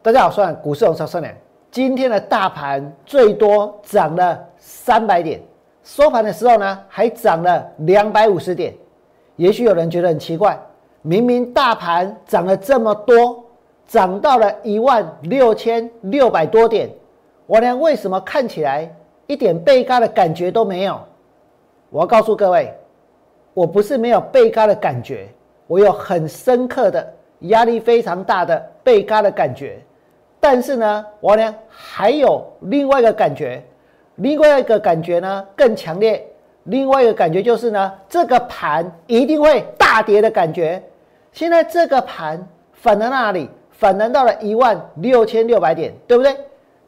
大家好，我是股市红曹尚良。今天的大盘最多涨了300点，收盘的时候呢还涨了250点。也许有人觉得很奇怪，明明大盘涨了这么多，涨到了16600多点，我呢为什么看起来一点被嘎的感觉都没有？我要告诉各位，我不是没有被嘎的感觉，我有很深刻的压力非常大的被嘎的感觉。但是呢，我呢还有另外一个感觉，另外一个感觉呢更强烈。另外一个感觉就是呢，这个盘一定会大跌的感觉。现在这个盘反弹那里，反弹到了16600点，对不对？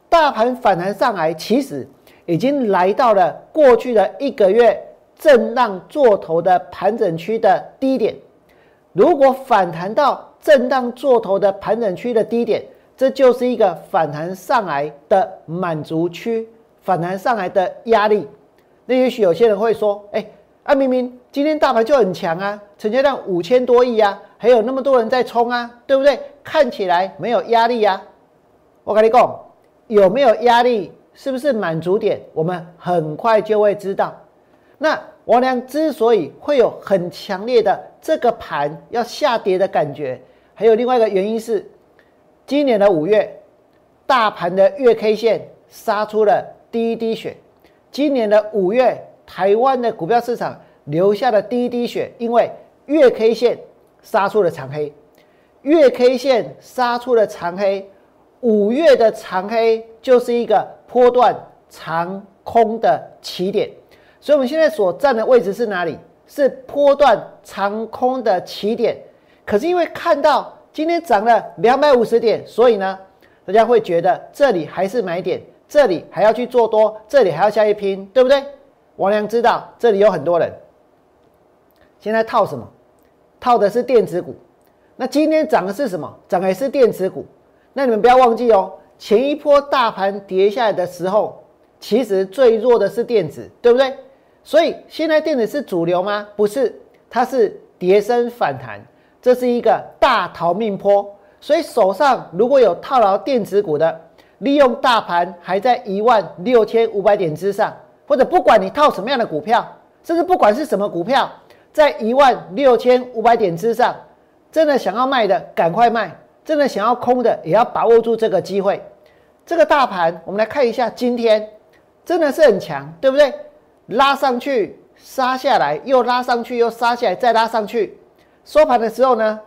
大盘反弹上来，其实已经来到了过去的一个月震荡做头的盘整区的低点。如果反弹到震荡做头的盘整区的低点，这就是一个反弹上来的满足区，反弹上来的压力。那也许有些人会说，明明今天大盘就很强啊，成交量5000多亿啊，还有那么多人在冲啊，对不对？看起来没有压力啊。我跟你讲，有没有压力，是不是满足点，我们很快就会知道。那我俩之所以会有很强烈的这个盘要下跌的感觉，还有另外一个原因是，今年的5月，大盘的月 K 线杀出了第一滴血。今年的5月，台湾的股票市场留下的第一滴血，因为月 K 线杀出了长黑，月 K 线杀出了长黑，5月的长黑就是一个波段长空的起点。所以我们现在所站的位置是哪里？是波段长空的起点。可是因为看到今天涨了250点，所以呢，大家会觉得这里还是买点，这里还要去做多，这里还要下一拼，对不对？王良知道这里有很多人现在套什么？套的是电子股。那今天涨的是什么？涨的是电子股。那你们不要忘记哦，前一波大盘跌下来的时候，其实最弱的是电子，对不对？所以现在电子是主流吗？不是，它是跌升反弹，这是一个大逃命坡。所以手上如果有套牢电子股的，利用大盘还在16500点之上，或者不管你套什么样的股票，甚至不管是什么股票，在16500点之上，真的想要卖的赶快卖，真的想要空的也要把握住这个机会。这个大盘我们来看一下，今天真的是很强，对不对？拉上去杀下来，又拉上去又杀下来，再拉上去。收盘的时候呢，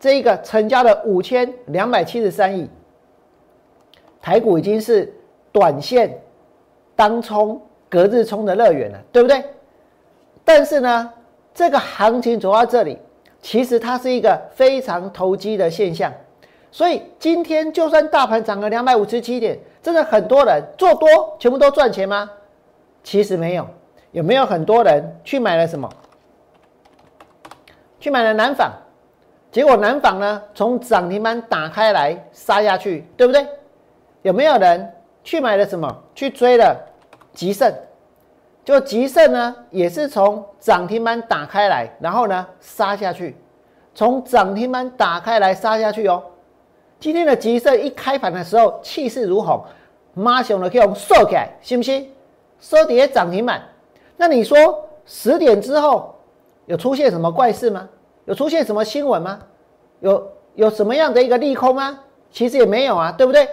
这一个成交了5273亿。台股已经是短线当冲隔日冲的乐园了，对不对？但是呢，这个行情走到这里，其实它是一个非常投机的现象。所以今天就算大盘涨了257点，真的很多人做多全部都赚钱吗？其实没有。有没有很多人去买了什么？去买了南纺，结果南纺呢从涨停板打开来杀下去，对不对？有没有人去买了什么？去追了吉盛，就吉盛呢也是从涨停板打开来，然后呢杀下去，从涨停板打开来杀下去哦。今天的吉盛一开盘的时候气势如虹，马上就去用收起来，信不信？收跌涨停板。那你说10点之后有出现什么怪事吗？有出现什么新闻吗？有什么样的一个利空吗？其实也没有啊，对不对？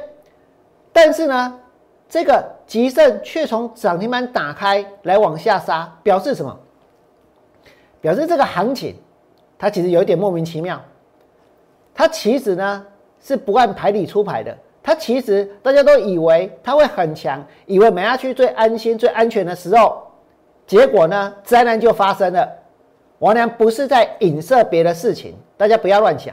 但是呢，这个吉盛却从涨停板打开来往下杀，表示什么？表示这个行情它其实有一点莫名其妙，它其实呢是不按牌理出牌的。它其实大家都以为它会很强，以为买下去最安心最安全的时候，结果呢灾难就发生了。王良不是在影射别的事情，大家不要乱想。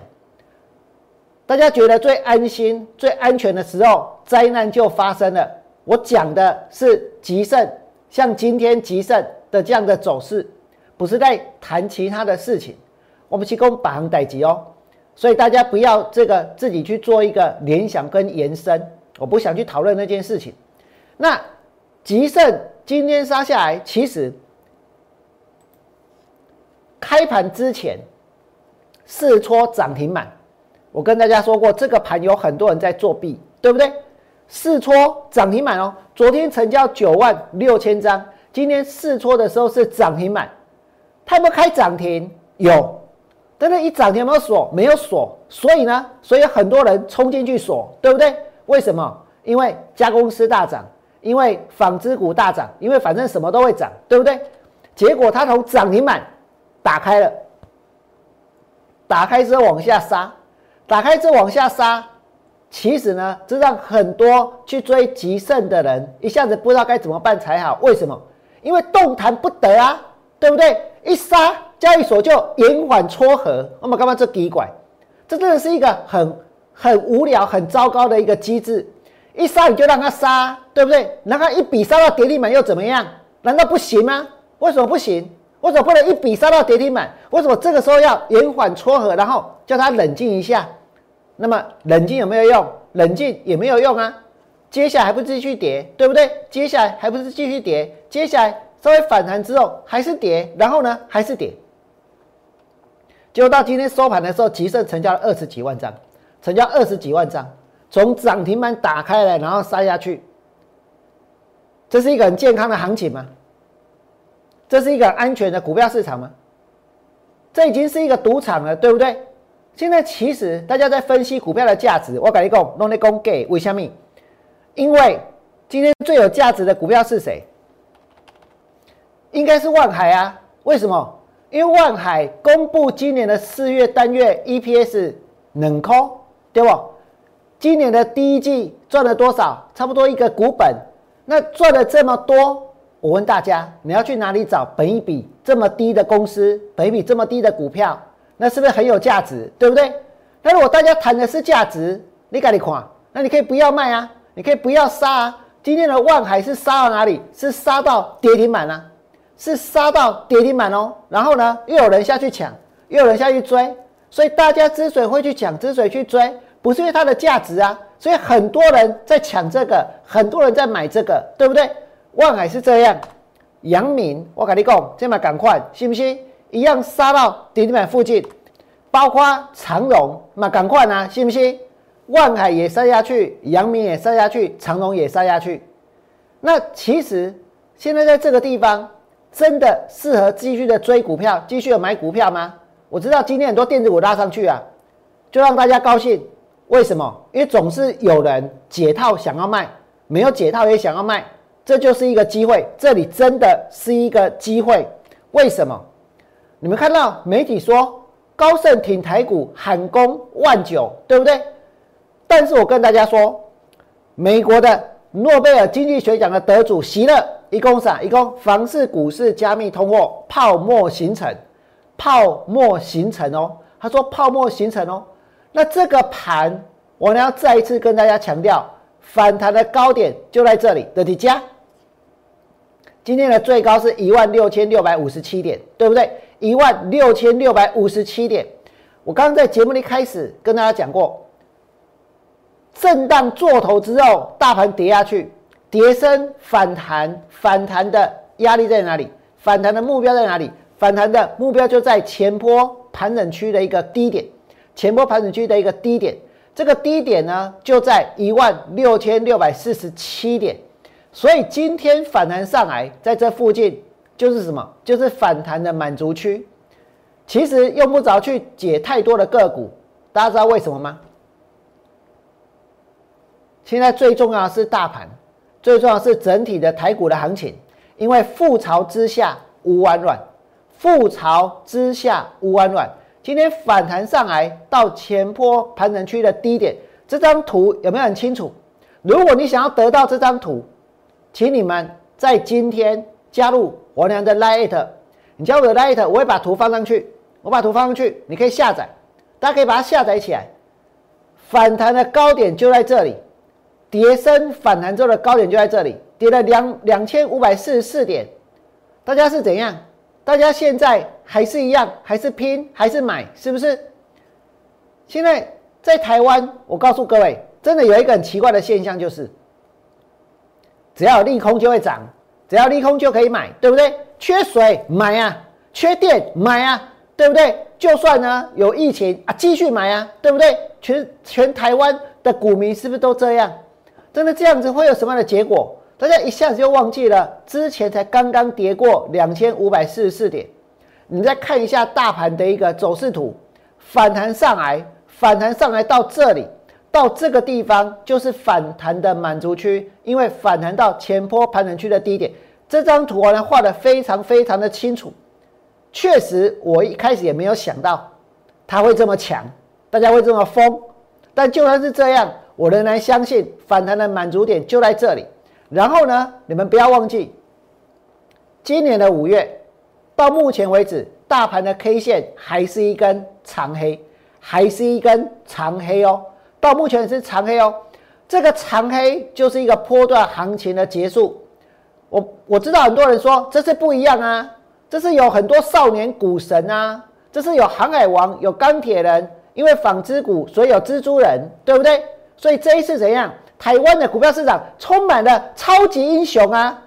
大家觉得最安心最安全的时候，灾难就发生了。我讲的是吉盛，像今天吉盛的这样的走势，不是在谈其他的事情。我们提供把行代级哦，所以大家不要这个自己去做一个联想跟延伸，我不想去讨论那件事情。那吉盛今天杀下来，其实开盘之前4戳涨停板，我跟大家说过，这个盘有很多人在作弊，对不对？四戳涨停板哦，昨天成交96000张，今天四戳的时候是涨停板，它有没有开涨停？有，但是一涨停有没有锁？没有锁，所以呢，所以很多人冲进去锁，对不对？为什么？因为加工司大涨，因为纺织股大涨，因为反正什么都会涨，对不对？结果它从涨停板打开了，打开之后往下杀，打开之后往下杀。其实呢，这让很多去追极盛的人一下子不知道该怎么办才好。为什么？因为动弹不得啊，对不对？一杀，交易所就延缓撮合。我们干嘛这奇怪？这真的是一个很无聊、很糟糕的一个机制。一杀你就让他杀，对不对？让他一笔杀到跌停板又怎么样？难道不行吗？为什么不行？为什么不能一笔杀到跌停板？为什么这个时候要延缓撮合，然后叫他冷静一下？那么冷静有没有用？冷静也没有用啊！接下来还不是继续跌，对不对？接下来还不是继续跌？接下来稍微反弹之后还是跌，然后呢还是跌。结果到今天收盘的时候，极盛成交了20几万张，成交20几万张，从涨停板打开来，然后杀下去。这是一个很健康的行情吗？这是一个很安全的股票市场吗？这已经是一个赌场了，对不对？现在其实大家在分析股票的价值，我跟你说，都在说假，为什么？因为今天最有价值的股票是谁？应该是万海啊！为什么？因为万海公布今年的4月单月 EPS 2块，对不？今年的第一季赚了多少？差不多一个股本。那赚了这么多，我问大家，你要去哪里找本益比这么低的公司，本益比这么低的股票？那是不是很有价值，对不对？那如果大家谈的是价值，你自己看，那你可以不要卖啊，你可以不要杀啊。今天的万海是杀到哪里？是杀到跌停板啊，是杀到跌停板哦。然后呢，又有人下去抢，又有人下去追，所以大家之所以会去抢，之所以去追，不是因为它的价值啊，所以很多人在抢这个，很多人在买这个，对不对？万海是这样，阳明我跟你说，这么赶快，信不信？一样杀到跌停板附近，包括长荣嘛，赶快啊，信不信？万海也杀下去，阳明也杀下去，长荣也杀下去。那其实现在在这个地方，真的适合继续的追股票，继续的买股票吗？我知道今天很多电子股拉上去啊，就让大家高兴。为什么？因为总是有人解套想要卖，没有解套也想要卖，这就是一个机会。这里真的是一个机会。为什么？你们看到媒体说高盛挺台股喊攻19,000，对不对？但是我跟大家说，美国的诺贝尔经济学奖的得主席勒一共啥？一共房市、股市、加密、通货泡沫形成，泡沫形成哦。他说泡沫形成哦。那这个盘，我呢要再一次跟大家强调，反弹的高点就在这里的底价。今天的最高是16657点，对不对？16657点，我刚刚在节目一开始跟大家讲过，震荡做头之后，大盘跌下去，跌升反弹，反弹的压力在哪里？反弹的目标在哪里？反弹的目标就在前波盘整区的一个低点，前波盘整区的一个低点，这个低点呢就在16647点，所以今天反弹上来，在这附近。就是什么？就是反弹的满足区。其实用不着去解太多的个股，大家知道为什么吗？现在最重要的是大盘，最重要的是整体的台股的行情，因为覆巢之下无完卵，覆巢之下无完卵。今天反弹上来到前波盘整区的低点，这张图有没有很清楚？如果你想要得到这张图，请你们在今天加入我娘的 Lite， 你加入我的 Lite， 我会把图放上去，我把图放上去，你可以下载，大家可以把它下载起来。反弹的高点就在这里，跌升反弹之后的高点就在这里，跌了2544点。大家是怎样？大家现在还是一样，还是拼，还是买，是不是？现在在台湾，我告诉各位，真的有一个很奇怪的现象，就是只要有利空就会涨。只要利空就可以买，对不对？缺水买啊，缺电买啊，对不对？就算呢有疫情啊，继续买啊，对不对？全台湾的股民是不是都这样？真的这样子会有什么样的结果？大家一下子就忘记了，之前才刚刚跌过2544点。你再看一下大盘的一个走势图，反弹上来，反弹上来到这里，到这个地方就是反弹的满足区，因为反弹到前波盘整区的低点。这张图呢画得非常的清楚，确实我一开始也没有想到它会这么强，大家会这么疯。但就算是这样，我仍然相信反弹的满足点就在这里。然后呢，你们不要忘记，今年的5月到目前为止，大盘的 K 线还是一根长黑，还是一根长黑哦，到目前是长黑哦。这个长黑就是一个波段行情的结束。我知道很多人说这是不一样啊，这是有很多少年股神啊，这是有航海王，有钢铁人，因为纺织股所以有蜘蛛人，对不对？所以这一次怎样，台湾的股票市场充满了超级英雄啊，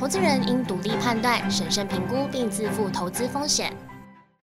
投资人应独立判断、审慎评估并自负投资风险。